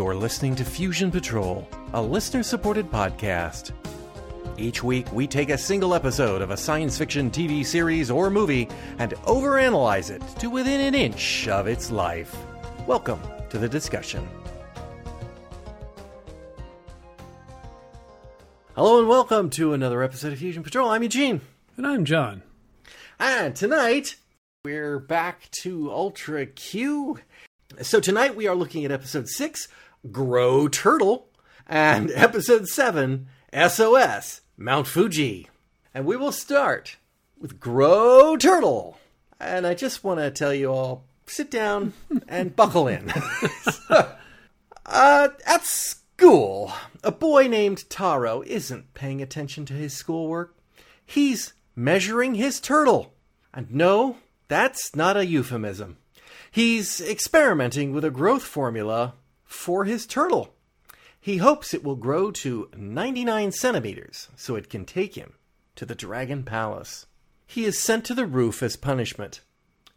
You're listening to Fusion Patrol, a listener-supported podcast. Each week, we take a single episode of a science fiction TV series or movie and overanalyze it to within an inch of its life. Welcome to the discussion. Hello and welcome to another episode of Fusion Patrol. I'm Eugene. And I'm John. And tonight, we're back to Ultra Q. So tonight, we are looking at Episode 6, Grow Turtle, and Episode 7, SOS, Mount Fuji. And we will start with Grow Turtle. And I just want to tell you all, sit down and buckle in. At school, a boy named Taro isn't paying attention to his schoolwork. He's measuring his turtle. And no, that's not a euphemism. He's experimenting with a growth formula for his turtle. He hopes it will grow to 99 centimeters so it can take him to the Dragon Palace. He is sent to the roof as punishment.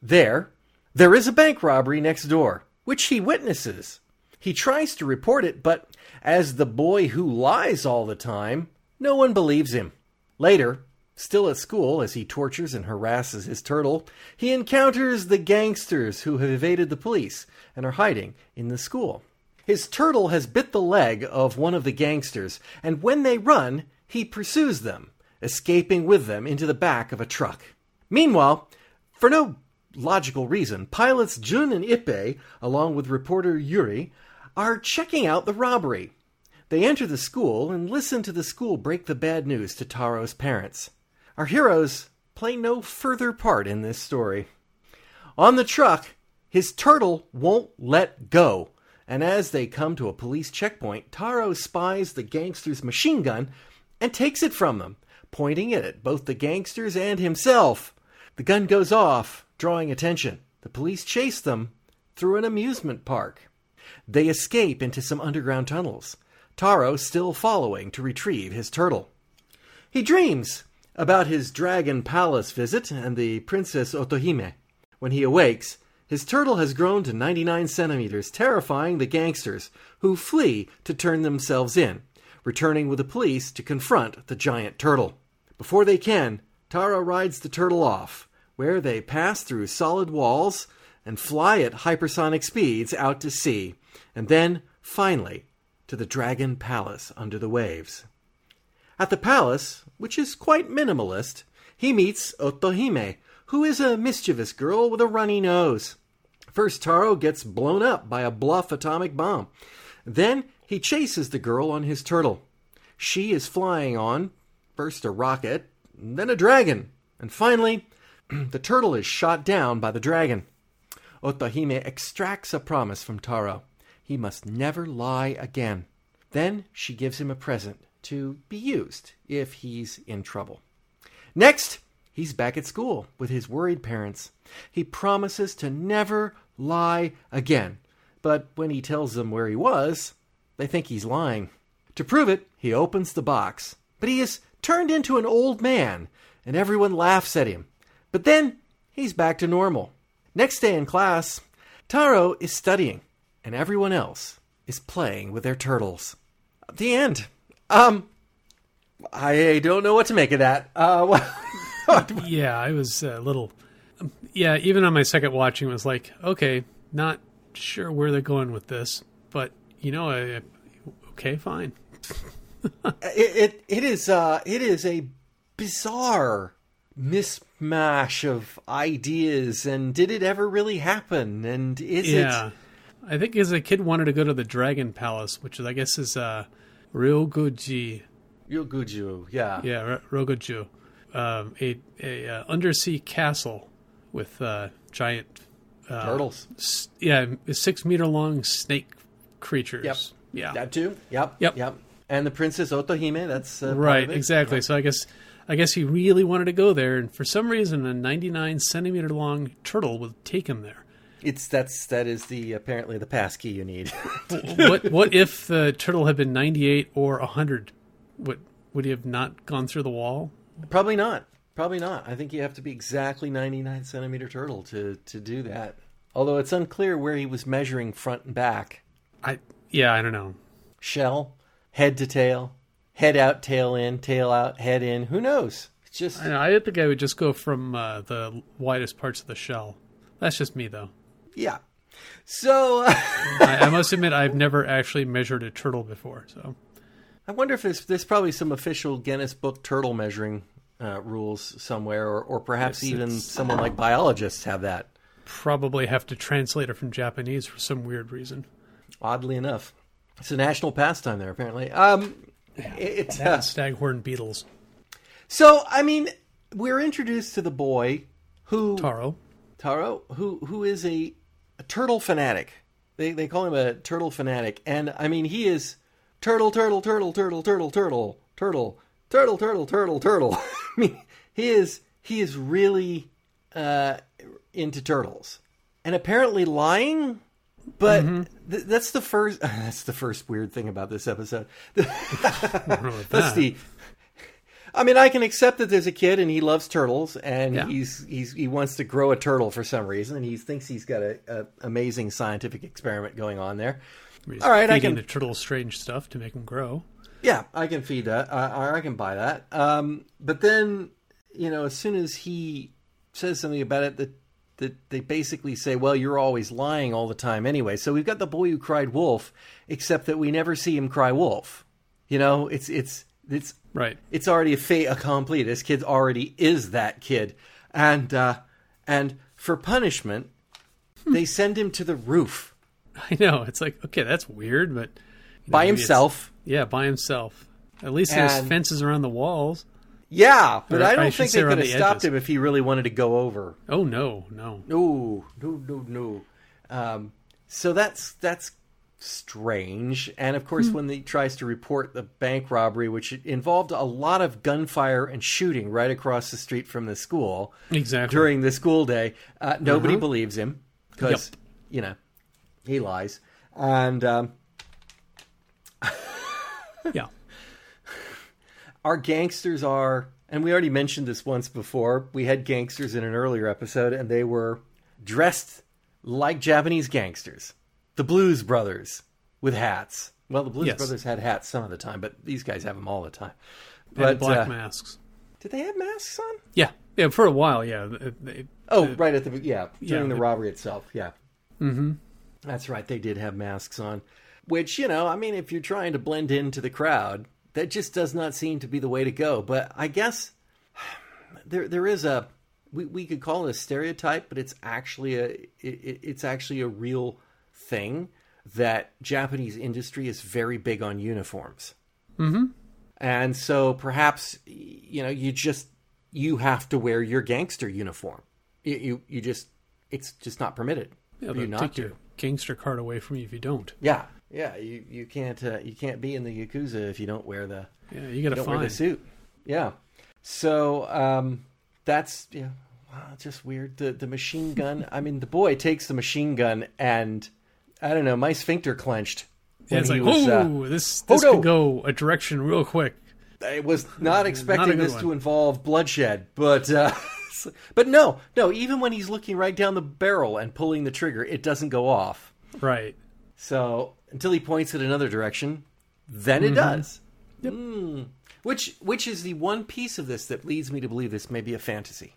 There is a bank robbery next door, which he witnesses. He tries to report it, but as the boy who lies all the time, no one believes him. Later, still at school as he tortures and harasses his turtle, he encounters the gangsters who have evaded the police and are hiding in the school. His turtle has bit the leg of one of the gangsters, and when they run, he pursues them, escaping with them into the back of a truck. Meanwhile, for no logical reason, pilots Jun and Ippei, along with reporter Yuri, are checking out the robbery. They enter the school and listen to the school break the bad news to Taro's parents. Our heroes play no further part in this story. On the truck, his turtle won't let go. And as they come to a police checkpoint, Taro spies the gangster's machine gun and takes it from them, pointing it at both the gangsters and himself. The gun goes off, drawing attention. The police chase them through an amusement park. They escape into some underground tunnels, Taro still following to retrieve his turtle. He dreams about his Dragon Palace visit and the Princess Otohime. When he awakes, his turtle has grown to 99 centimeters, terrifying the gangsters, who flee to turn themselves in, returning with the police to confront the giant turtle. Before they can, Taro rides the turtle off, where they pass through solid walls and fly at hypersonic speeds out to sea, and then, finally, to the Dragon Palace under the waves. At the palace, which is quite minimalist, he meets Otohime, who is a mischievous girl with a runny nose. First, Taro gets blown up by a bluff atomic bomb. Then, he chases the girl on his turtle. She is flying on, first a rocket, then a dragon. And finally, the turtle is shot down by the dragon. Otohime extracts a promise from Taro. He must never lie again. Then, she gives him a present to be used if he's in trouble. Next, he's back at school with his worried parents. He promises to never lie again. But when he tells them where he was, they think he's lying. To prove it, he opens the box. But he is turned into an old man, and everyone laughs at him. But then, he's back to normal. Next day in class, Taro is studying, and everyone else is playing with their turtles. The end. I don't know what to make of that. Yeah, I was a little... yeah, even on my second watching, it was like, okay, not sure where they're going with this, but, you know, okay, fine. It is a bizarre mishmash of ideas, and did it ever really happen? And is it... I think as a kid wanted to go to the Dragon Palace, which I guess is Ryoguji. Ryoguji, yeah. Yeah, Ryoguji. A undersea castle with giant turtles. 6 meter long snake creatures. Yep. Yeah, that too. Yep. And the Princess Otohime. That's right. Exactly. Yep. So I guess he really wanted to go there, and for some reason, a 99 centimeter long turtle would take him there. That is apparently the passkey you need. What if the turtle had been 98 or 100? Would he have not gone through the wall? Probably not. I think you have to be exactly 99 centimeter turtle to do that. Although it's unclear where he was measuring front and back. I Yeah, I don't know. Shell, head to tail, head out, tail in, tail out, head in. Who knows? It's just. I know, I think I would just go from the widest parts of the shell. That's just me, though. Yeah. So I must admit, I've never actually measured a turtle before. So I wonder if there's probably some official Guinness Book turtle measuring rules somewhere, or perhaps it's someone like biologists have that. Probably have to translate it from Japanese for some weird reason. Oddly enough, it's a national pastime there apparently. It's staghorn beetles. So I mean, we're introduced to the boy who Taro, who is a turtle fanatic. They call him a turtle fanatic. And I mean, he is turtle. I mean, he is really into turtles, and apparently lying. But that's the first weird thing about this episode. I mean, I can accept that there's a kid and he loves turtles, and he wants to grow a turtle for some reason, and he thinks he's got an amazing scientific experiment going on there. All right, I can feed the turtle strange stuff to make him grow. Yeah, I can feed that. I can buy that. But then, you know, as soon as he says something about it, that they basically say, "Well, you're always lying all the time, anyway." So we've got the boy who cried wolf, except that we never see him cry wolf. You know, it's. Right. It's already a fait accompli. This kid already is that kid. And for punishment, they send him to the roof. I know. It's like, okay, that's weird, but... By himself. Yeah, by himself. At least there's fences around the walls. Yeah, but I don't think they could have stopped him if he really wanted to go over. Oh, no. No. So that's strange. And of course, when he tries to report the bank robbery, which involved a lot of gunfire and shooting right across the street from the school, exactly, during the school day, nobody believes him because you know, he lies. And yeah, our gangsters are, and we already mentioned this once before, we had gangsters in an earlier episode, and they were dressed like Japanese gangsters. The Blues Brothers with hats. Well, the Blues Brothers had hats some of the time, but these guys have them all the time. But black masks. Did they have masks on? Yeah, for a while, yeah. Right at the during the robbery itself, yeah. Mm-hmm. That's right, they did have masks on. Which, you know, I mean, if you're trying to blend into the crowd, that just does not seem to be the way to go. But I guess there is a, we could call it a stereotype, but it's actually a real thing that Japanese industry is very big on uniforms. Mm-hmm. And so perhaps, you know, you have to wear your gangster uniform. You just, it's just not permitted. Yeah, you not take your gangster card away from you if you don't. Yeah. Yeah. You can't, be in the Yakuza if you don't wear the, wear the suit. Yeah. So, that's, yeah. Wow, just weird. The machine gun. I mean, the boy takes the machine gun and, I don't know, my sphincter clenched. Yeah, it's like, this could go a direction real quick. I was not expecting this to involve bloodshed, but no. Even when he's looking right down the barrel and pulling the trigger, it doesn't go off. Right. So until he points it another direction, then it does. Yep. Which is the one piece of this that leads me to believe this may be a fantasy.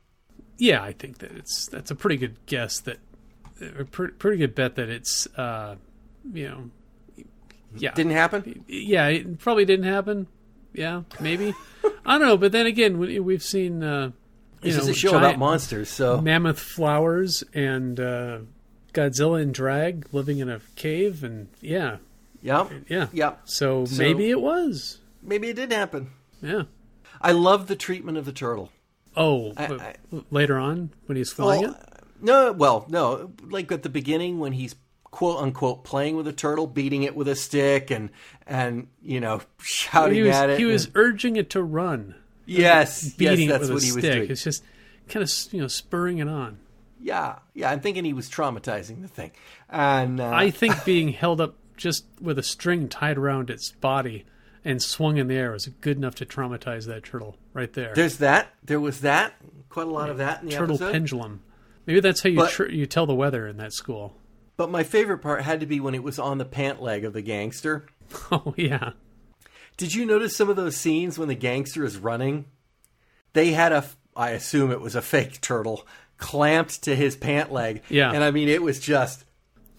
Yeah, I think that's a pretty good guess pretty good bet that it's, didn't happen? Yeah, it probably didn't happen. Yeah, maybe. I don't know. But then again, we've seen, this is a show about monsters. So mammoth flowers and Godzilla in drag living in a cave. And yeah. So maybe it was. Maybe it did happen. Yeah. I love the treatment of the turtle. Oh, later on when he's flying it? No. Like at the beginning when he's quote unquote playing with a turtle, beating it with a stick and you know, shouting at it. He was urging it to run. Yes. Beating it with a stick. It's just kind of, you know, spurring it on. Yeah. Yeah. I'm thinking he was traumatizing the thing. And I think being held up just with a string tied around its body and swung in the air was good enough to traumatize that turtle right there. There's that. There was that. Quite a lot of that in the turtle episode. Turtle pendulum. Maybe that's how you tell the weather in that school. But my favorite part had to be when it was on the pant leg of the gangster. Oh, yeah. Did you notice some of those scenes when the gangster is running? They had a, I assume it was a fake turtle, clamped to his pant leg. Yeah. And I mean, it was just...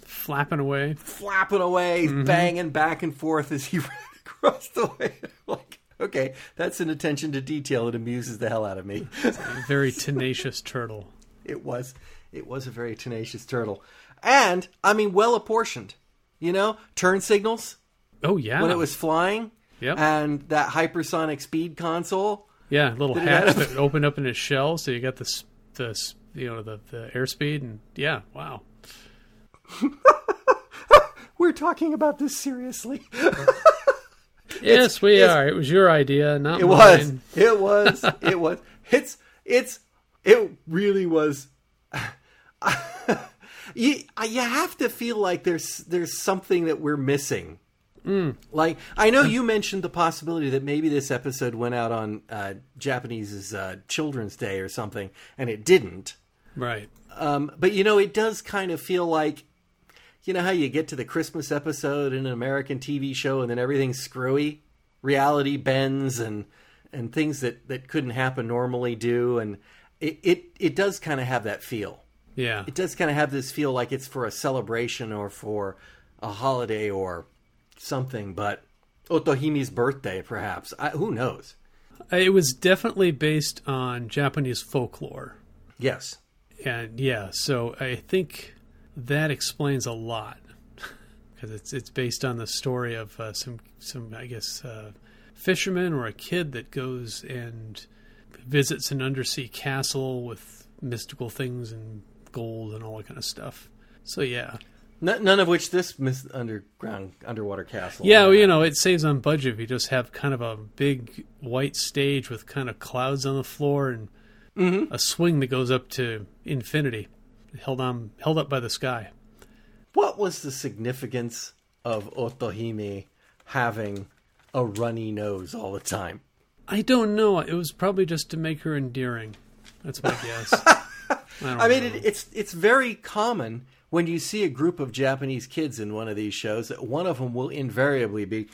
Flapping away, mm-hmm. banging back and forth as he ran across the way. Like, okay, that's an attention to detail. It amuses the hell out of me. It's a very tenacious turtle. It was a very tenacious turtle. And, I mean, well apportioned. You know, turn signals. Oh, yeah. When it was flying. Yep. And that hypersonic speed console. Yeah, a little hatch that opened up in its shell, so you got the you know, the airspeed. And, yeah, wow. We're talking about this seriously. Yes, we are. It was your idea, not mine. It was. It really was. You have to feel like there's something that we're missing. Mm. Like, I know you mentioned the possibility that maybe this episode went out on Japanese's Children's Day or something, and it didn't. Right. But, you know, it does kind of feel like, you know how you get to the Christmas episode in an American TV show and then everything's screwy? Reality bends and things that couldn't happen normally do. And it does kind of have that feel. Yeah. It does kind of have this feel like it's for a celebration or for a holiday or something. But Otohime's birthday, perhaps. Who knows? It was definitely based on Japanese folklore. Yes. And yeah, so I think that explains a lot, because it's based on the story of some I guess fisherman or a kid that goes and visits an undersea castle with mystical things and gold and all that kind of stuff. So yeah, none of which this underwater castle. Yeah, well, you know, it saves on budget if you just have kind of a big white stage with kind of clouds on the floor and. Mm-hmm. A swing that goes up to infinity, held up by the sky. What was the significance of Otohime having a runny nose all the time? I don't know. It was probably just to make her endearing. That's my guess. I mean, it's very common when you see a group of Japanese kids in one of these shows that one of them will invariably be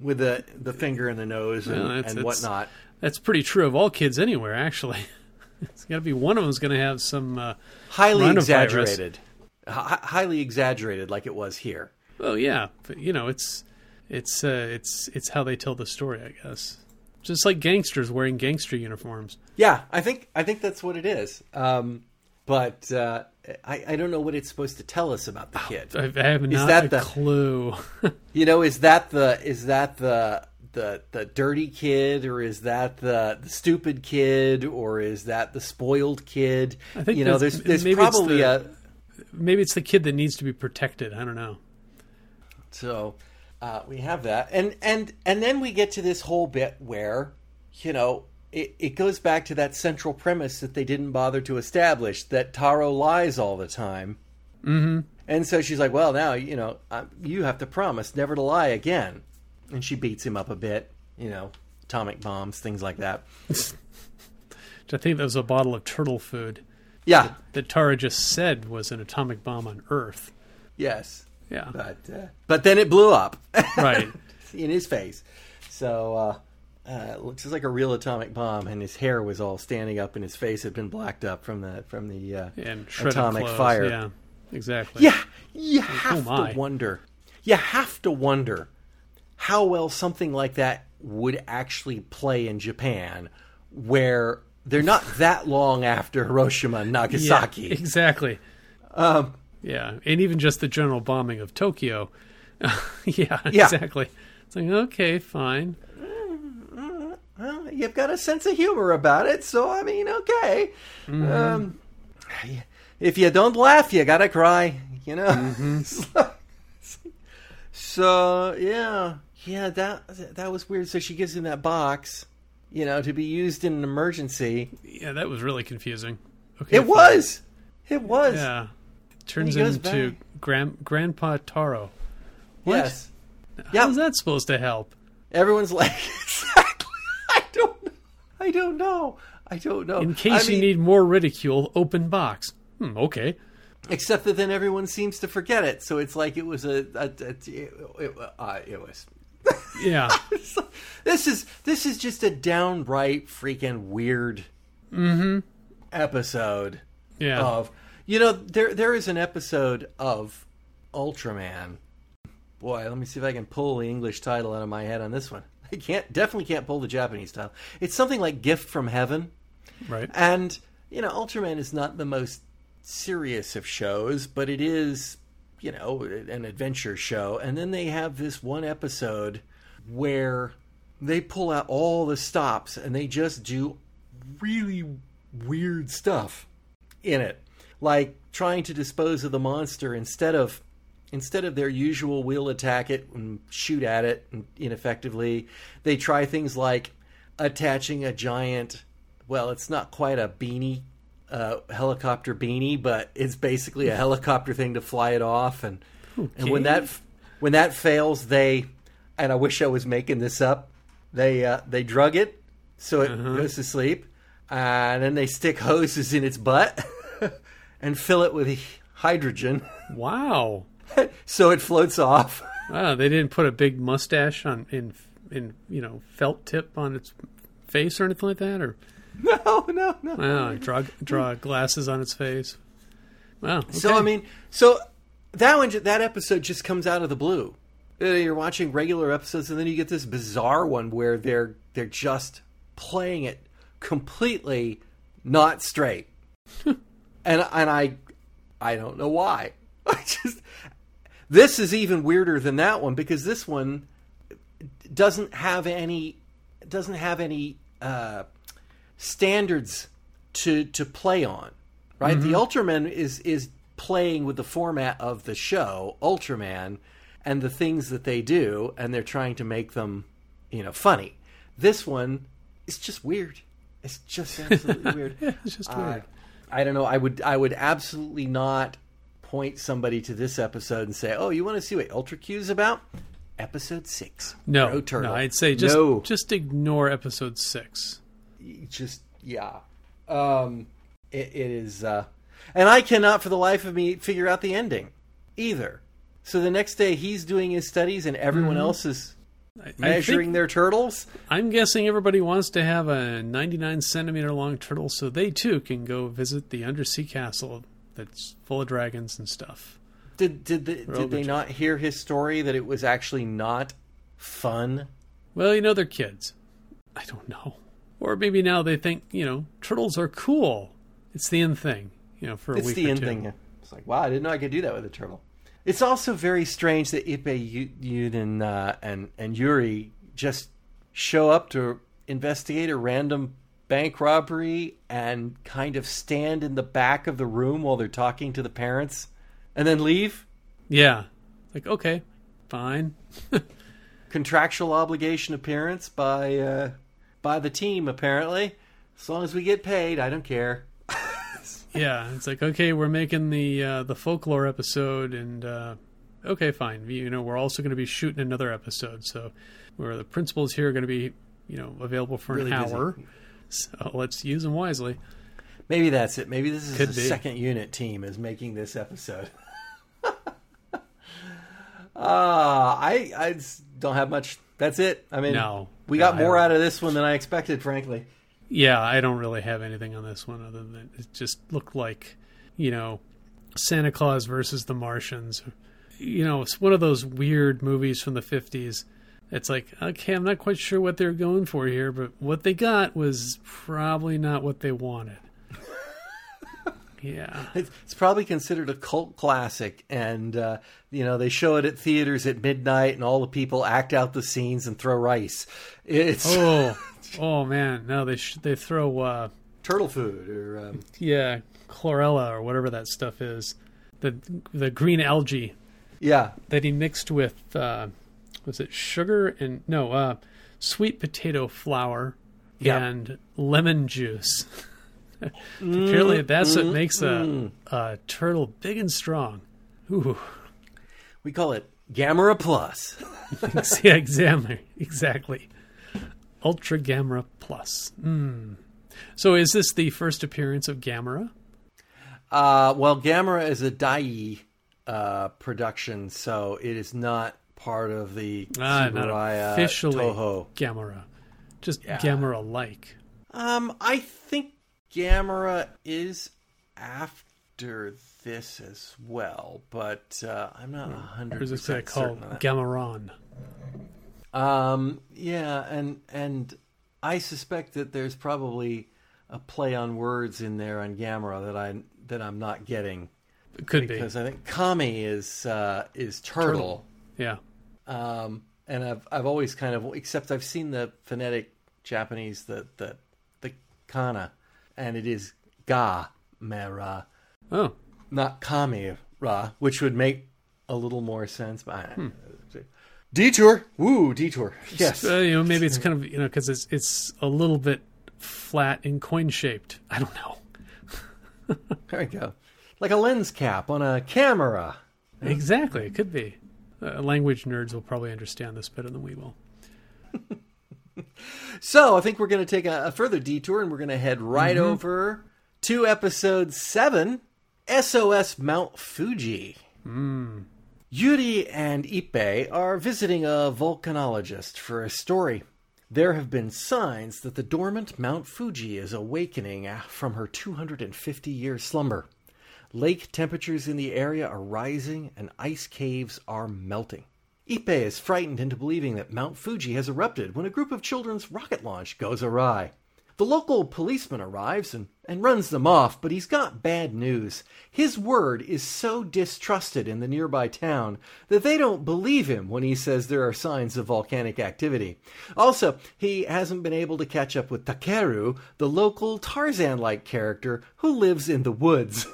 with the finger in the nose and whatnot. That's pretty true of all kids anywhere, actually. It's got to be one of them's going to have some highly exaggerated, like it was here. Well, yeah, but you know, it's how they tell the story, I guess. Just like gangsters wearing gangster uniforms. Yeah, I think that's what it is. But I don't know what it's supposed to tell us about the kid. I have not a clue. You know, is that the dirty kid, or is that the stupid kid, or is that the spoiled kid? I think, you know, there's maybe probably maybe it's the kid that needs to be protected. I don't know. So we have that, and then we get to this whole bit where, you know, it goes back to that central premise that they didn't bother to establish, that Taro lies all the time. Mm-hmm. And so she's like, well, now, you know, you have to promise never to lie again. And she beats him up a bit, you know, atomic bombs, things like that. I think that was a bottle of turtle food. Yeah. That Tara just said was an atomic bomb on Earth. Yes. Yeah. But then it blew up. Right. In his face. So it looks like a real atomic bomb, and his hair was all standing up, and his face had been blacked up from the atomic fire. Yeah, exactly. Yeah. You have to wonder how well something like that would actually play in Japan, where they're not that long after Hiroshima and Nagasaki. Yeah, exactly. Yeah, and even just the general bombing of Tokyo. Yeah, exactly. It's like, okay, fine. Well, you've got a sense of humor about it, so, I mean, okay. Mm-hmm. If you don't laugh, you gotta cry, you know? Mm-hmm. So, yeah, that was weird. So she gives him that box, you know, to be used in an emergency. Yeah, that was really confusing. Okay, It was. Yeah. It turns into Grandpa Taro. What? Yes. How's that supposed to help? Everyone's like, exactly. I don't know. In case you need more ridicule, open box. Okay. Except that then everyone seems to forget it, so it's like it was it was. Yeah, this is just a downright freaking weird episode. Yeah, of there is an episode of Ultraman. Boy, let me see if I can pull the English title out of my head on this one. I definitely can't pull the Japanese title. It's something like Gift from Heaven, right? And Ultraman is not the most serious of shows, but it is, an adventure show. And then they have this one episode where they pull out all the stops and they just do really weird stuff in it, like trying to dispose of the monster instead of their usual wheel attack it and shoot at it ineffectively. They try things like attaching a giant, well, it's not quite a beanie, helicopter beanie, but it's basically a helicopter thing to fly it off. And and when that fails, they, and I wish I was making this up, they drug it so it goes to sleep, and then they stick hoses in its butt and fill it with hydrogen. Wow! So it floats off. Wow! They didn't put a big mustache in felt tip on its face or anything like that, or. No. Wow, draw glasses on its face. Wow. Okay. So, that episode just comes out of the blue. You're watching regular episodes, and then you get this bizarre one where they're just playing it completely not straight. and I don't know why. This is even weirder than that one, because this one doesn't have any standards to play on, right? The Ultraman is playing with the format of the show Ultraman and the things that they do, and they're trying to make them funny. This one is just weird. It's just absolutely weird. Yeah, it's just weird. I don't know. I would absolutely not point somebody to this episode and say, "Oh, you want to see what Ultra Q is about?" Episode 6. No, I'd say just ignore episode 6. It is and I cannot for the life of me figure out the ending either. So the next day he's doing his studies and everyone else is measuring their turtles. I'm guessing everybody wants to have a 99 centimeter long turtle so they too can go visit the undersea castle that's full of dragons and stuff. Did they not hear his story that it was actually not fun? Well, they're kids. I don't know. Or maybe now they think, turtles are cool. It's the end thing, for a week or two. It's the end thing. It's like, wow, I didn't know I could do that with a turtle. It's also very strange that Ippei, Yuden, and Yuri just show up to investigate a random bank robbery and kind of stand in the back of the room while they're talking to the parents and then leave. Yeah. Like, okay, fine. Contractual obligation appearance by the team, apparently. As long as we get paid, I don't care. Yeah, it's like, okay, we're making the folklore episode, and okay, fine. We're also going to be shooting another episode, so where the principals here are going to be, available for really an hour. Busy. So let's use them wisely. Maybe that's it. Maybe this is the second unit team is making this episode. I don't have much. That's it. We got more out of this one than I expected, frankly. Yeah, I don't really have anything on this one other than it just looked like, Santa Claus versus the Martians. It's one of those weird movies from the 50s. It's like, okay, I'm not quite sure what they're going for here, but what they got was probably not what they wanted. Yeah. It's probably considered a cult classic, and they show it at theaters at midnight and all the people act out the scenes and throw rice. It's Oh man, no, they throw turtle food or chlorella or whatever that stuff is. The green algae. Yeah, that he mixed with was it sugar and sweet potato flour and lemon juice. Apparently that's what makes a turtle big and strong. Ooh. We call it Gamera Plus. Yeah, exactly. Ultra Gamera Plus. So is this the first appearance of Gamera? Well, Gamera is a Dai production, so it is not part of the Tsuburaya, officially Toho. Gamera. Just Gamera-like. I think Gamera is after this as well, but I'm not 100% certain of that. Gameron. Yeah, and I suspect that there's probably a play on words in there on Gamera that I'm not getting. It could be. Because I think Kami is turtle. Yeah. And I've always kind of, except I've seen the phonetic Japanese, the kana, and it is Ga-mera. Oh. Not Kami-ra, which would make a little more sense. But Detour. Woo, detour. Yes. Maybe it's kind of, because it's a little bit flat and coin-shaped. I don't know. There we go. Like a lens cap on a camera. Exactly. It could be. Language nerds will probably understand this better than we will. So I think we're going to take a further detour, and we're going to head right over to episode 7, SOS Mount Fuji. Yuri and Ippei are visiting a volcanologist for a story. There have been signs that the dormant Mount Fuji is awakening from her 250-year slumber. Lake temperatures in the area are rising, and ice caves are melting. Ippei is frightened into believing that Mount Fuji has erupted when a group of children's rocket launch goes awry. The local policeman arrives and runs them off, but he's got bad news. His word is so distrusted in the nearby town that they don't believe him when he says there are signs of volcanic activity. Also, he hasn't been able to catch up with Takeru, the local Tarzan-like character who lives in the woods.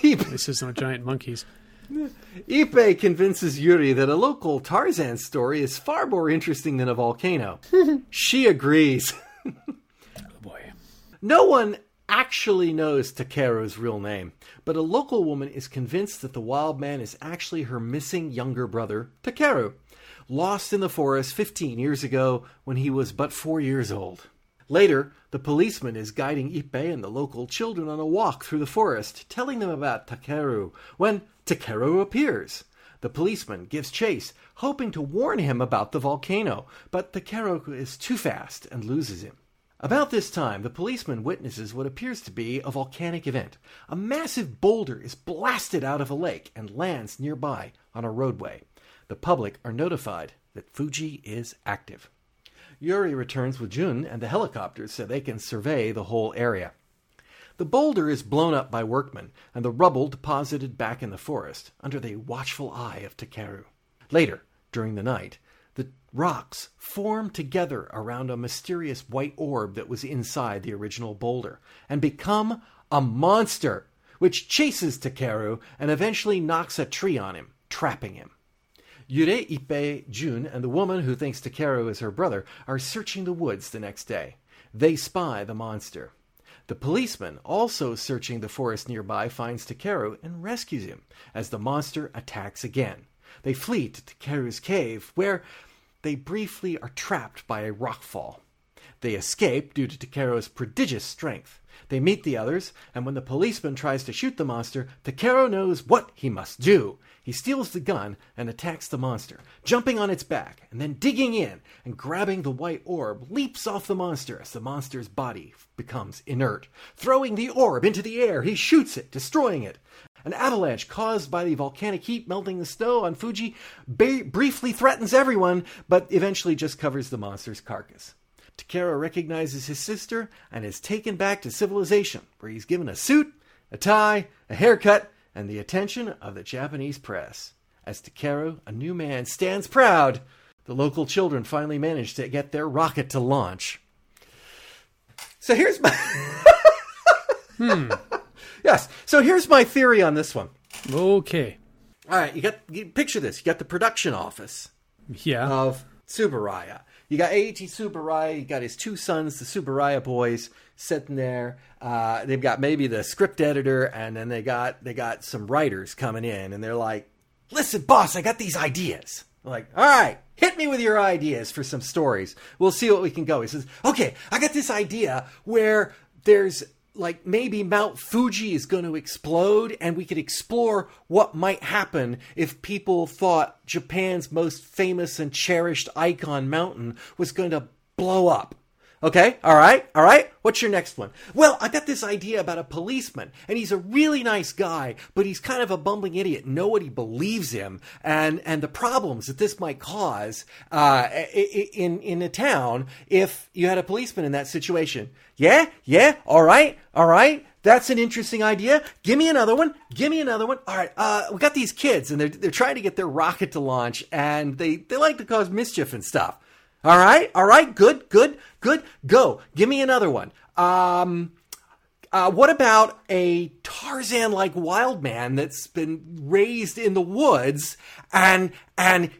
This is no giant monkeys. Ippei convinces Yuri that a local Tarzan story is far more interesting than a volcano. She agrees. Oh boy. No one actually knows Takeru's real name, but a local woman is convinced that the wild man is actually her missing younger brother, Takeru, lost in the forest 15 years ago when he was but 4 years old. Later, the policeman is guiding Ippei and the local children on a walk through the forest, telling them about Takeru, when Takeru appears. The policeman gives chase, hoping to warn him about the volcano, but Takeru is too fast and loses him. About this time, the policeman witnesses what appears to be a volcanic event. A massive boulder is blasted out of a lake and lands nearby on a roadway. The public are notified that Fuji is active. Yuri returns with Jun and the helicopters so they can survey the whole area. The boulder is blown up by workmen, and the rubble deposited back in the forest under the watchful eye of Takeru. Later, during the night, the rocks form together around a mysterious white orb that was inside the original boulder, and become a monster, which chases Takeru and eventually knocks a tree on him, trapping him. Yurei, Ippei, Jun, and the woman who thinks Takeru is her brother are searching the woods the next day. They spy the monster. The policeman, also searching the forest nearby, finds Takeru and rescues him as the monster attacks again. They flee to Takeru's cave, where they briefly are trapped by a rockfall. They escape due to Takeru's prodigious strength. They meet the others, and when the policeman tries to shoot the monster, Takeru knows what he must do. He steals the gun and attacks the monster, jumping on its back, and then digging in and grabbing the white orb, leaps off the monster as the monster's body becomes inert. Throwing the orb into the air, he shoots it, destroying it. An avalanche caused by the volcanic heat melting the snow on Fuji briefly threatens everyone, but eventually just covers the monster's carcass. Takeru recognizes his sister and is taken back to civilization, where he's given a suit, a tie, a haircut, and the attention of the Japanese press. As Takeru, a new man, stands proud, the local children finally manage to get their rocket to launch. So here's my... Yes, so here's my theory on this one. Okay. All right, you picture this. You got the production office of Tsuburaya. You got Aiichi Tsuburaya, you got his two sons, the Tsuburaya boys, sitting there. They've got maybe the script editor, and then they got some writers coming in, and they're like, "Listen, boss, I got these ideas." I'm like, "All right, hit me with your ideas for some stories. We'll see what we can go." He says, "Okay, I got this idea where there's like maybe Mount Fuji is going to explode, and we could explore what might happen if people thought Japan's most famous and cherished icon mountain was going to blow up. Okay, all right. What's your next one? Well, I got this idea about a policeman, and he's a really nice guy, but he's kind of a bumbling idiot. Nobody believes him, and the problems that this might cause in a town if you had a policeman in that situation. Yeah. All right. That's an interesting idea. Give me another one. All right, we got these kids, and they're trying to get their rocket to launch, and they like to cause mischief and stuff. All right, good, go. Give me another one. What about a Tarzan-like wild man that's been raised in the woods, and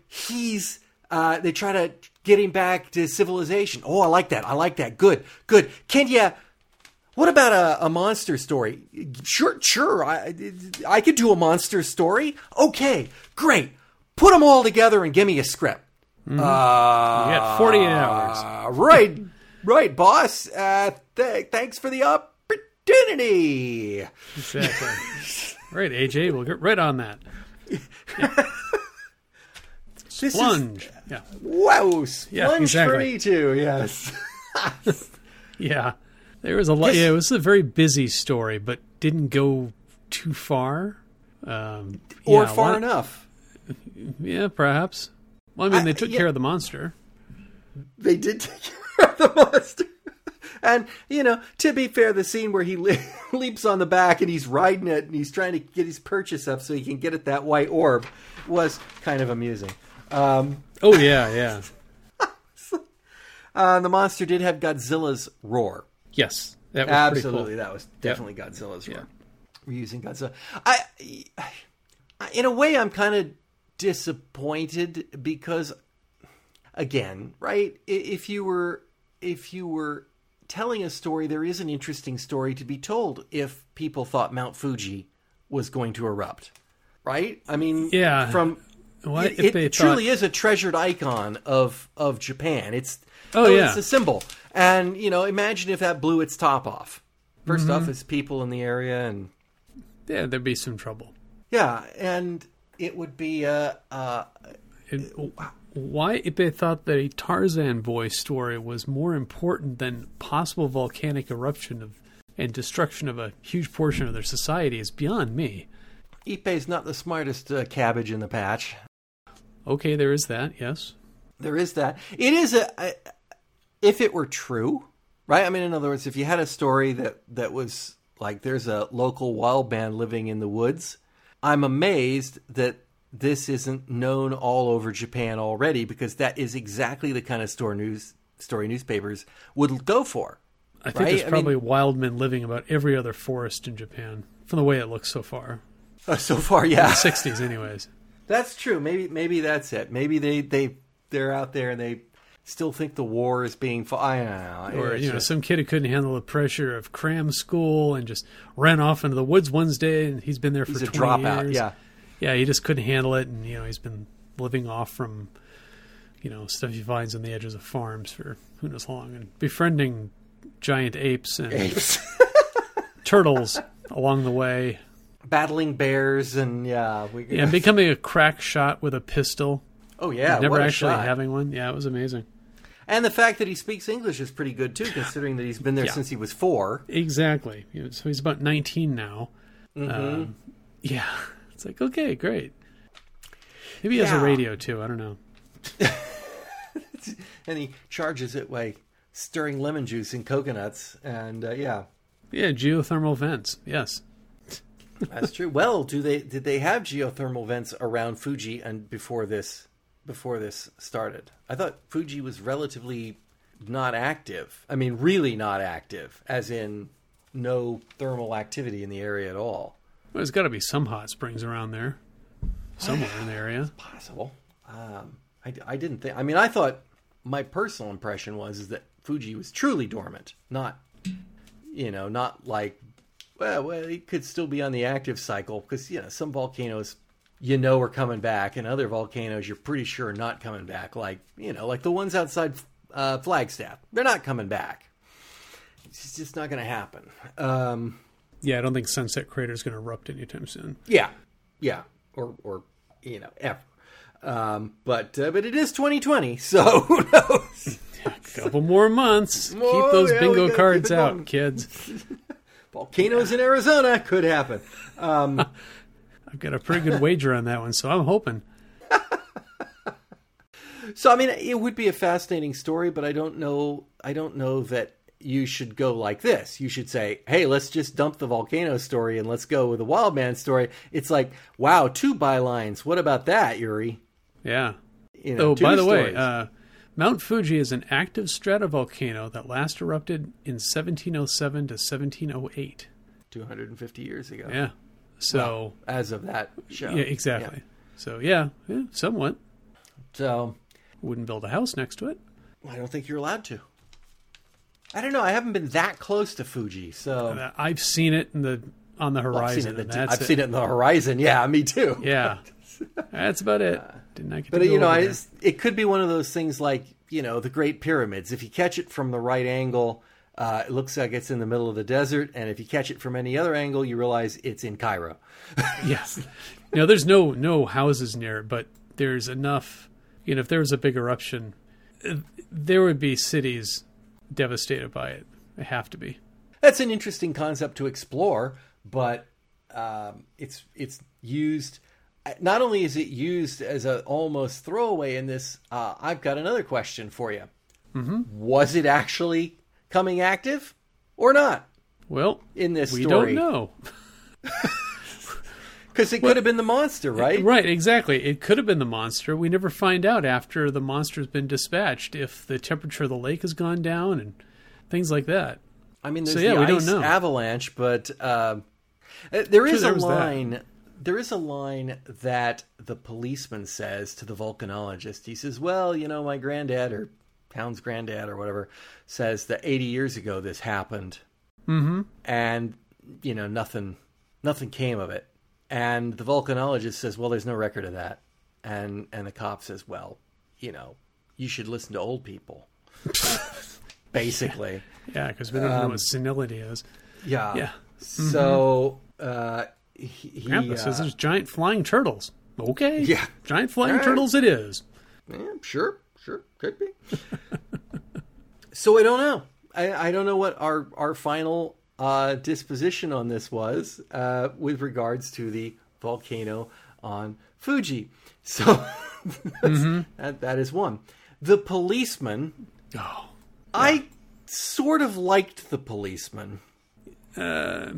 he's, they try to get him back to civilization. Oh, I like that, good. What about a monster story? Sure, I could do a monster story. Okay, great. Put them all together and give me a script. Mm-hmm. You had 48 hours. Right, boss. Thanks for the opportunity. Exactly. Right, AJ, we'll get right on that. Yeah. Splunge. Yeah. Wow, splunge, yeah, exactly. For me too, yes. Yeah, there was a lot. Yeah, it was a very busy story, but didn't go too far. Far enough. Yeah, perhaps. Well, I mean, they took care of the monster. They did take care of the monster. And, to be fair, the scene where he leaps on the back and he's riding it and he's trying to get his purchase up so he can get at that white orb was kind of amusing. Yeah. The monster did have Godzilla's roar. Yes, that was absolutely pretty cool. That was definitely Godzilla's roar. We're using Godzilla. In a way, I'm kind of disappointed because, again, right? If you were telling a story, there is an interesting story to be told if people thought Mount Fuji was going to erupt, right? I mean, truly is a treasured icon of Japan. It's a symbol, and imagine if that blew its top off. First off, it's people in the area, and there'd be some trouble. Yeah, and it would be why Ipe thought that a Tarzan boy story was more important than possible volcanic eruption and destruction of a huge portion of their society is beyond me. Ipe's not the smartest cabbage in the patch. Okay, there is that, yes. There is that. It is if it were true, right? I mean, in other words, if you had a story that was like there's a local wild man living in the woods, I'm amazed that this isn't known all over Japan already, because that is exactly the kind of story newspapers would go for. I think there's probably wild men living about every other forest in Japan, from the way it looks so far. Yeah. In the 60s anyways. That's true. Maybe that's it. Maybe they're out there and they still think the war is being fought. I don't know. Or, some kid who couldn't handle the pressure of cram school and just ran off into the woods one day, and he's been there for 20 years. Yeah. Yeah, he just couldn't handle it, and, he's been living off from, stuff he finds on the edges of farms for who knows how long, and befriending giant apes and turtles along the way. Battling bears and, and becoming a crack shot with a pistol. Oh, yeah. He's never actually having one. Yeah, it was amazing. And the fact that he speaks English is pretty good, too, considering that he's been there since he was 4. Exactly. So he's about 19 now. Mm-hmm. It's like, okay, great. Maybe he has a radio, too. I don't know. And he charges it by stirring lemon juice and coconuts. And, Yeah, geothermal vents. Yes. That's true. Well, did they have geothermal vents around Fuji and before this started? I thought Fuji was relatively not active. I mean, really not active, as in no thermal activity in the area at all. Well, there's got to be some hot springs around there, somewhere in the area. It's possible. I didn't think. I mean, I thought my personal impression was that Fuji was truly dormant, not not like. Well, it could still be on the active cycle because, some volcanoes, are coming back, and other volcanoes you're pretty sure are not coming back. Like, like the ones outside Flagstaff, they're not coming back. It's just not going to happen. Yeah, I don't think Sunset Crater is going to erupt anytime soon. Yeah, yeah, or you know, ever. But it is 2020, so who knows? A couple more months. Keep those bingo cards out, kids. Volcanoes in Arizona could happen. I've got a pretty good wager on that one, so I'm hoping. So, I mean, it would be a fascinating story, but I don't know that you should go like this. You should say, hey, let's just dump the volcano story and let's go with the wild man story. It's like, wow, two bylines. What about that, Yuri? Yeah. You know, by the way, Mount Fuji is an active stratovolcano that last erupted in 1707 to 1708. 250 years ago. Yeah. So, well, as of that show. Yeah, exactly. Yeah. So, yeah, somewhat. So, wouldn't build a house next to it. I don't think you're allowed to. I don't know. I haven't been that close to Fuji, so I've seen it on the horizon. I've seen it in the horizon. Yeah, me too. Yeah, that's about it. Didn't I? But you know, it could be one of those things like, you know, the Great Pyramids. If you catch it from the right angle, it looks like it's in the middle of the desert, and if you catch it from any other angle, you realize it's in Cairo. Yes. Now, there's no houses near it, but there's enough. You know, if there was a big eruption, there would be cities devastated by it. They have to be. That's an interesting concept to explore, but it's used. Not only is it used as an almost throwaway in this, I've got another question for you. Mm-hmm. Was it actually coming active or not? Well, in this story, we don't know. Because it could have been the monster, right? Right, exactly. It could have been the monster. We never find out after the monster's been dispatched if the temperature of the lake has gone down and things like that. I mean, there's the ice avalanche, but there is a line that the policeman says to the volcanologist. He says, well, you know, my granddad or Pound's granddad or whatever says that 80 years ago this happened. Mm-hmm. And, you know, nothing came of it. And the volcanologist says, well, there's no record of that. And the cop says, well, you know, you should listen to old people, basically. Yeah, because we don't know what senility is. Yeah. Yeah. Mm-hmm. So he Grandpa says there's giant flying turtles. Okay. Yeah. Giant flying turtles it is. Yeah, sure. Could be. So I don't know. I don't know what our final disposition on this was with regards to the volcano on Fuji. So mm-hmm. that is one. The policeman. Oh, yeah. I sort of liked the policeman. Yeah,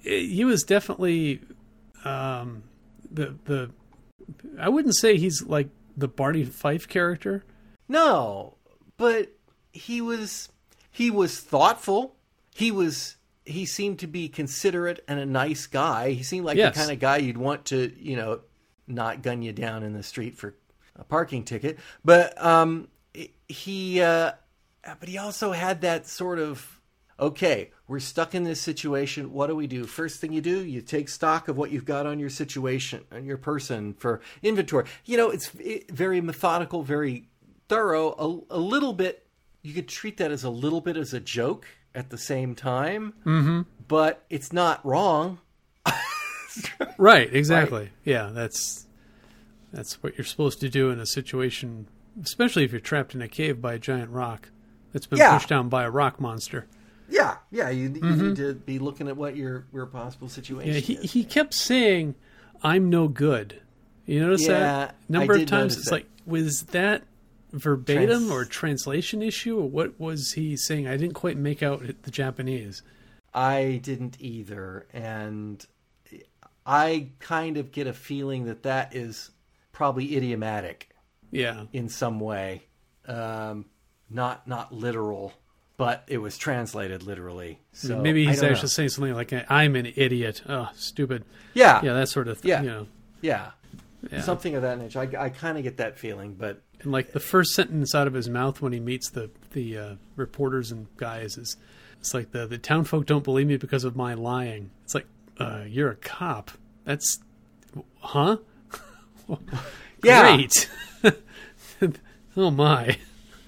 he was definitely the. I wouldn't say he's like the Barney Fife character. No, but he was. He was thoughtful. He seemed to be considerate and a nice guy. He seemed like the kind of guy you'd want to, you know, not gun you down in the street for a parking ticket. But he also had that sort of, okay, we're stuck in this situation. What do? First thing you do, you take stock of what you've got on your situation, on your person for inventory. You know, it's very methodical, very thorough, a little bit. You could treat that as a little bit as a joke at the same time, mm-hmm. but it's not wrong. Right, exactly. Right. Yeah, that's what you're supposed to do in a situation, especially if you're trapped in a cave by a giant rock that's been pushed down by a rock monster. Yeah, yeah. You need to be looking at what your possible situation is. He kept saying, I'm no good. You notice that? A number of times it's like, was that verbatim or translation issue, or what was he saying? I didn't quite make out the Japanese. I didn't either, and I kind of get a feeling that is probably idiomatic, in some way, not literal, but it was translated literally. So maybe he's actually saying something like, "I'm an idiot," oh, stupid, yeah, that sort of thing, something of that nature. I kind of get that feeling, but. And like the first sentence out of his mouth when he meets the reporters and guys is, it's like the town folk don't believe me because of my lying. It's like, you're a cop. That's, huh? Great. Oh my.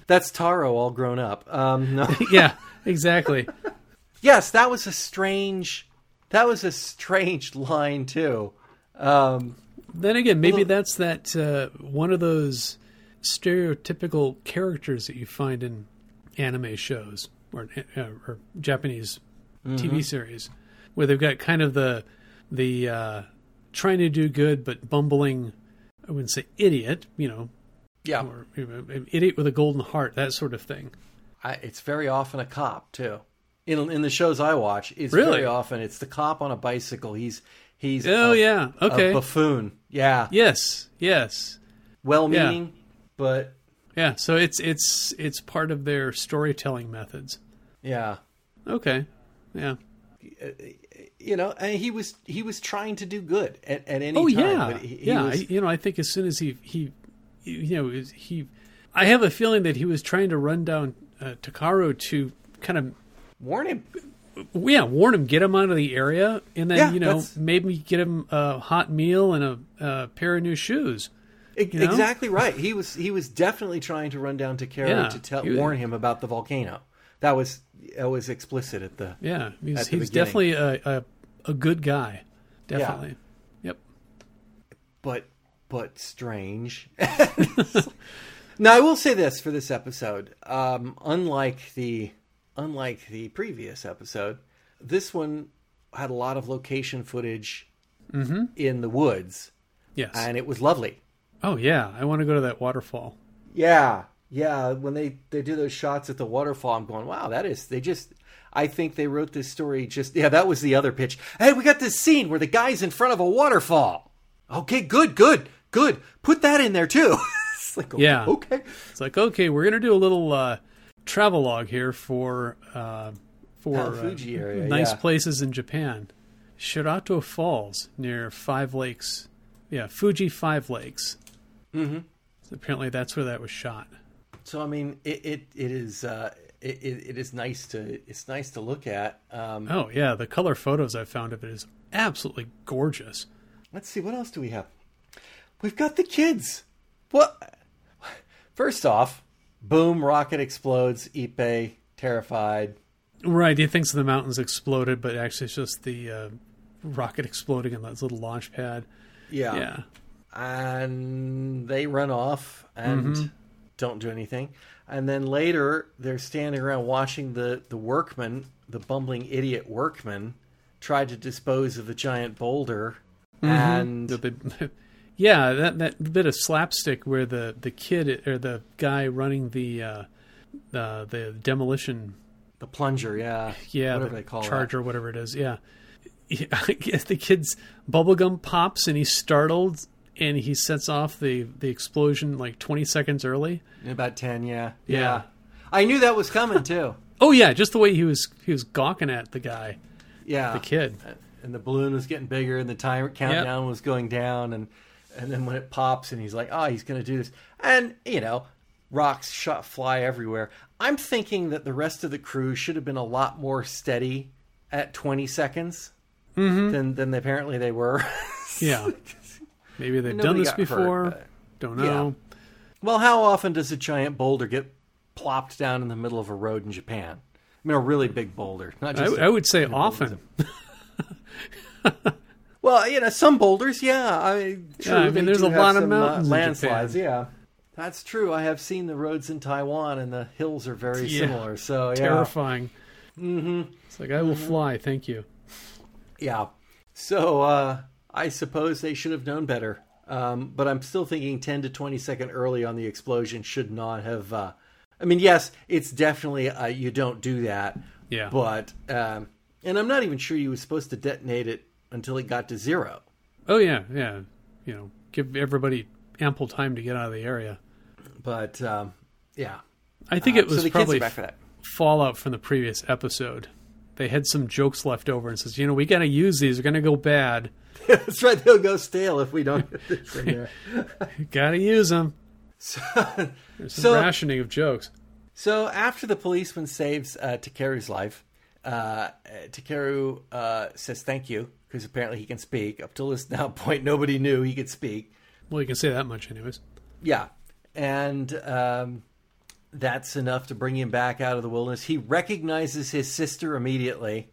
That's Taro all grown up. No. Yeah, exactly. Yes, that was a strange line too. Then again, maybe that's that one of those stereotypical characters that you find in anime shows or Japanese TV series, where they've got kind of the trying to do good but bumbling. I wouldn't say idiot, yeah, or an idiot with a golden heart, that sort of thing. It's very often a cop too. In the shows I watch, it's really? Very often it's the cop on a bicycle. He's a buffoon. Yeah. Yes. Well-meaning, but yeah. So it's part of their storytelling methods. Yeah. Okay. Yeah. And he was trying to do good at any time. Yeah. But he was... I think as soon as he I have a feeling that he was trying to run down Takeru to kind of. Warn him, get him out of the area, and then maybe get him a hot meal and a pair of new shoes. Exactly right. He was definitely trying to run down Takeru to warn him about the volcano. That was explicit at the He's definitely a good guy. Definitely. Yeah. Yep. But strange. Now I will say this for this episode. Unlike the previous episode, this one had a lot of location footage in the woods. Yes. And it was lovely. Oh, yeah. I want to go to that waterfall. Yeah. Yeah. When they do those shots at the waterfall, I'm going, wow, I think they wrote this story that was the other pitch. Hey, we got this scene where the guy's in front of a waterfall. Okay, good. Put that in there, too. It's like, okay. It's like, okay, we're going to do a little... travelogue here for Fuji area, nice places in Japan. Shiraito Falls near Five Lakes. Yeah, Fuji Five Lakes. Mm-hmm. So apparently that's where that was shot. So I mean, it is nice to look at. The color photos I found of it is absolutely gorgeous. Let's see, what else do we have? We've got the kids. What? First off. Boom, rocket explodes, Ipe, terrified. Right, he thinks the mountains exploded, but actually it's just the rocket exploding on that little launch pad. Yeah. Yeah. And they run off and don't do anything. And then later, they're standing around watching the workman, the bumbling idiot workman, try to dispose of the giant boulder. Mm-hmm. And... Yeah, that bit of slapstick where the kid or the guy running the demolition, the plunger, whatever they call it, charger, whatever it is, I guess the kid's bubblegum pops and he's startled and he sets off the explosion like 20 seconds early. About 10, yeah. I knew that was coming too. Oh yeah, just the way he was gawking at the guy, the kid, and the balloon was getting bigger and the timer countdown was going down and. And then when it pops and he's like, he's going to do this. And, rocks fly everywhere. I'm thinking that the rest of the crew should have been a lot more steady at 20 seconds than apparently they were. Yeah. Maybe they've done this before. Hurt, don't know. Yeah. Well, how often does a giant boulder get plopped down in the middle of a road in Japan? I mean, a really big boulder. Not just I would say often. Well, some boulders, there's a lot of mountains landslides, in Japan. That's true. I have seen the roads in Taiwan, and the hills are very similar. So, terrifying. Mm-hmm. It's like I will fly, thank you. Yeah. So I suppose they should have known better, but I'm still thinking 10 to 20 seconds early on the explosion should not have. Yes, it's definitely you don't do that. Yeah. But and I'm not even sure you were supposed to detonate it. Until it got to zero. Oh, yeah. Give everybody ample time to get out of the area. But, I think it was probably fallout from the previous episode. They had some jokes left over and says, we got to use these. They're going to go bad. That's right. They'll go stale if we don't get this in there. Got to use them. There's some rationing of jokes. So after the policeman saves Takeru's life, Takeru says thank you. Because apparently he can speak. Up till this now point, nobody knew he could speak. Well, you can say that much anyways. Yeah. And that's enough to bring him back out of the wilderness. He recognizes his sister immediately.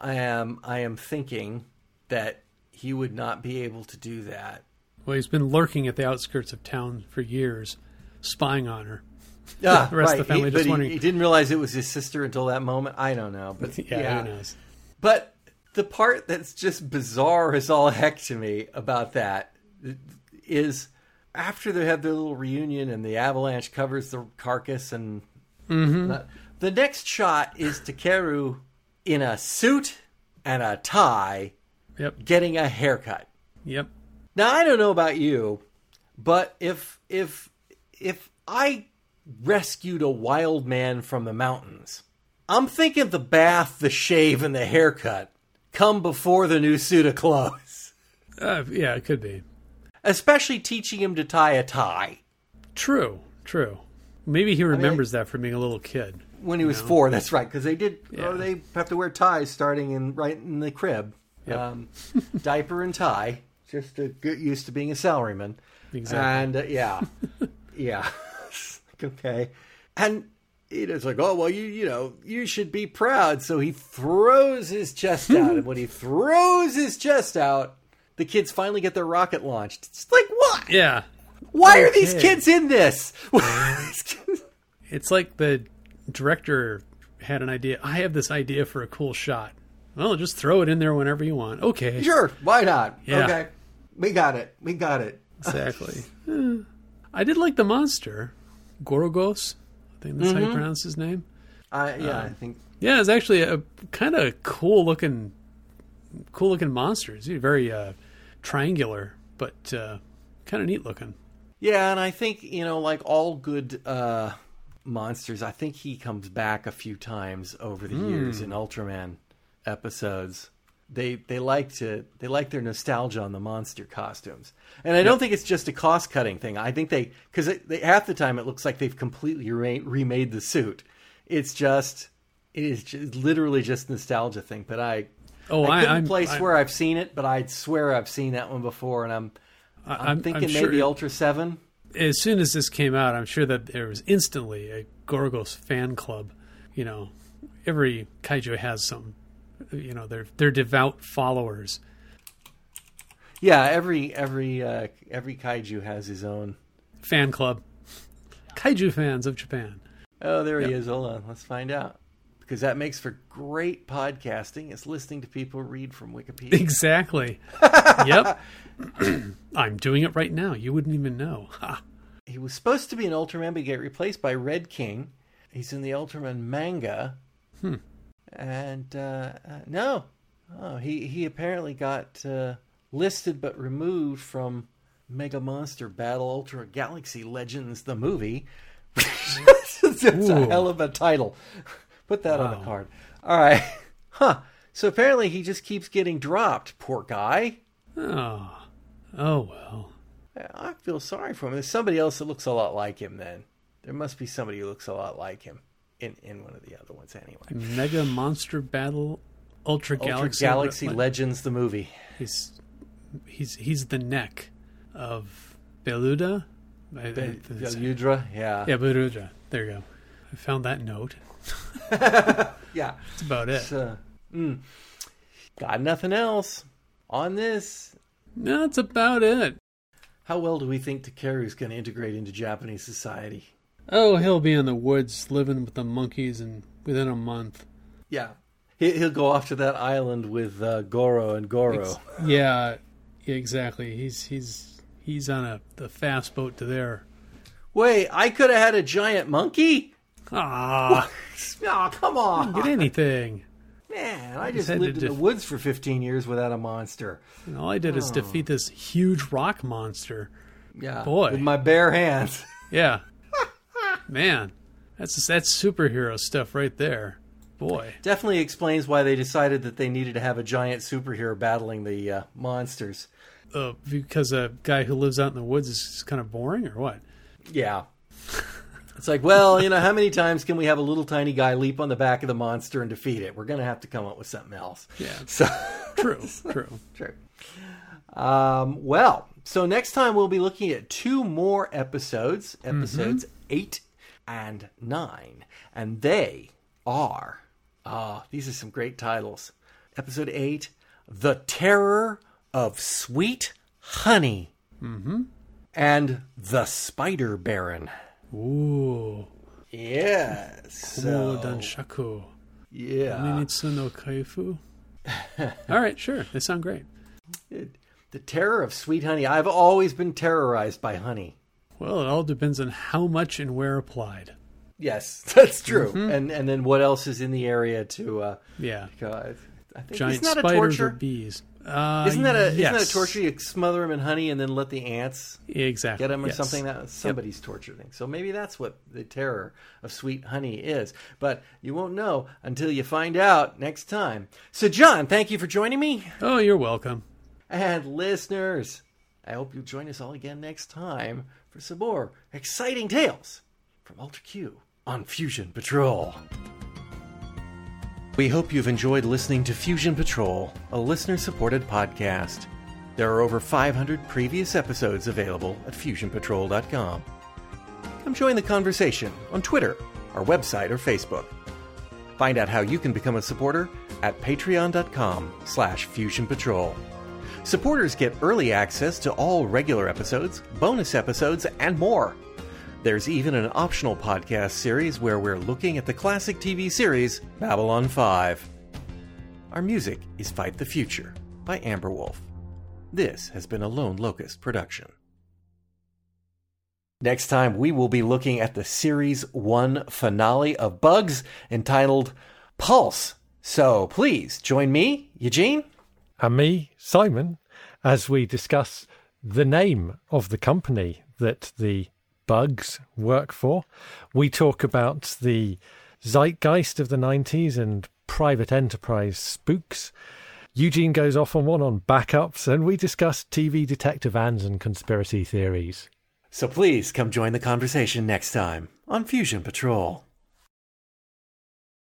I am thinking that he would not be able to do that. Well, he's been lurking at the outskirts of town for years, spying on her. The rest of the family just wondering. He didn't realize it was his sister until that moment. I don't know. But yeah, who knows? But the part that's just bizarre as all heck to me about that is after they have their little reunion and the avalanche covers the carcass and the next shot is Takeru in a suit and a tie getting a haircut. Yep. Now, I don't know about you, but if I rescued a wild man from the mountains, I'm thinking the bath, the shave, and the haircut come before the new suit of clothes. Yeah, it could be. Especially teaching him to tie a tie. True. Maybe he remembers that from being a little kid. When he was 4, that's right, because they did. Yeah. Oh, they have to wear ties starting right in the crib. Yep. Diaper and tie, just to get used to being a salaryman. Exactly. And yeah. Okay. And it's like, oh, well, you should be proud. So he throws his chest out. And when he throws his chest out, the kids finally get their rocket launched. It's like, what? Yeah. Why are these kids in this? It's like the director had an idea. I have this idea for a cool shot. Well, just throw it in there whenever you want. Okay. Sure. Why not? Yeah. Okay. We got it. Exactly. I did like the monster. Gorgos, I think that's how you pronounce his name. I think. Yeah, it's actually a kind of cool looking monster. It's very triangular, but kind of neat looking. Yeah, and I think, like all good monsters, I think he comes back a few times over the years in Ultraman episodes. They like their nostalgia on the monster costumes, and I don't think it's just a cost cutting thing. I think because half the time it looks like they've completely remade the suit. It is literally just nostalgia thing. But I couldn't place where I've seen it, but I'd swear I've seen that one before, and I'm thinking maybe Ultra Seven. As soon as this came out, I'm sure that there was instantly a Gorgos fan club. Every kaiju has some. They're devout followers. Yeah, every kaiju has his own fan club. Kaiju fans of Japan. Oh, there he is. Hold on, let's find out. Because that makes for great podcasting. It's listening to people read from Wikipedia. Exactly. Yep. I'm doing it right now. You wouldn't even know. He was supposed to be an Ultraman, but he got replaced by Red King. He's in the Ultraman manga. And no, oh, he apparently got listed but removed from Mega Monster Battle Ultra Galaxy Legends, the movie. That's a hell of a title. Put that on a card. All right. Huh. So apparently he just keeps getting dropped, poor guy. Oh well. I feel sorry for him. There's somebody else that looks a lot like him then. There must be somebody who looks a lot like him. In one of the other ones, anyway. Mega Monster Battle Ultra Galaxy Legends, the movie. He's the neck of Beludra. Beludra, yeah. Yeah, Beludra. There you go. I found that note. Yeah. That's about it. Got nothing else on this. No, that's about it. How well do we think Takeru's going to integrate into Japanese society? Oh, he'll be in the woods living with the monkeys and within a month. Yeah. He'll go off to that island with Goro and Goro. Yeah, exactly. He's on the fast boat to there. Wait, I could have had a giant monkey? Ah. Oh, come on. You didn't get anything. Man, I just lived in the woods for 15 years without a monster. And all I did is defeat this huge rock monster. Yeah. Boy. With my bare hands. Yeah. Man, that's superhero stuff right there. Boy. Definitely explains why they decided that they needed to have a giant superhero battling the monsters. Because a guy who lives out in the woods is kind of boring or what? Yeah. It's like, well, how many times can we have a little tiny guy leap on the back of the monster and defeat it? We're going to have to come up with something else. Yeah. So True. Well, so next time we'll be looking at two more episodes. Episodes 8 and 9. And they are, these are some great titles. Episode 8, The Terror of Sweet Honey. Mm-hmm. And The Spider Baron. Ooh. Yeah. Komo Danshaku. Yeah. Ninitsu no Kaifu. All right, sure. They sound great. The Terror of Sweet Honey. I've always been terrorized by honey. Well, it all depends on how much and where applied. Yes, that's true. Mm-hmm. And then what else is in the area to... yeah. I think, giant spiders or bees. Isn't that a torture? You smother them in honey and then let the ants get them or something. Somebody's torturing. So maybe that's what the terror of sweet honey is. But you won't know until you find out next time. So, John, thank you for joining me. Oh, you're welcome. And listeners, I hope you'll join us all again next time for some more exciting tales from Ultra Q on Fusion Patrol. We hope you've enjoyed listening to Fusion Patrol, a listener-supported podcast. There are over 500 previous episodes available at fusionpatrol.com. Come join the conversation on Twitter, our website, or Facebook. Find out how you can become a supporter at patreon.com/fusionpatrol. Supporters get early access to all regular episodes, bonus episodes, and more. There's even an optional podcast series where we're looking at the classic TV series, Babylon 5. Our music is Fight the Future by Amber Wolf. This has been a Lone Locust production. Next time, we will be looking at the Series 1 finale of Bugs entitled Pulse. So please join me, Eugene. And me, Simon, as we discuss the name of the company that the Bugs work for. We talk about the zeitgeist of the 90s and private enterprise spooks. Eugene goes off on one on backups, and we discuss TV detective ads and conspiracy theories. So please come join the conversation next time on Fusion Patrol.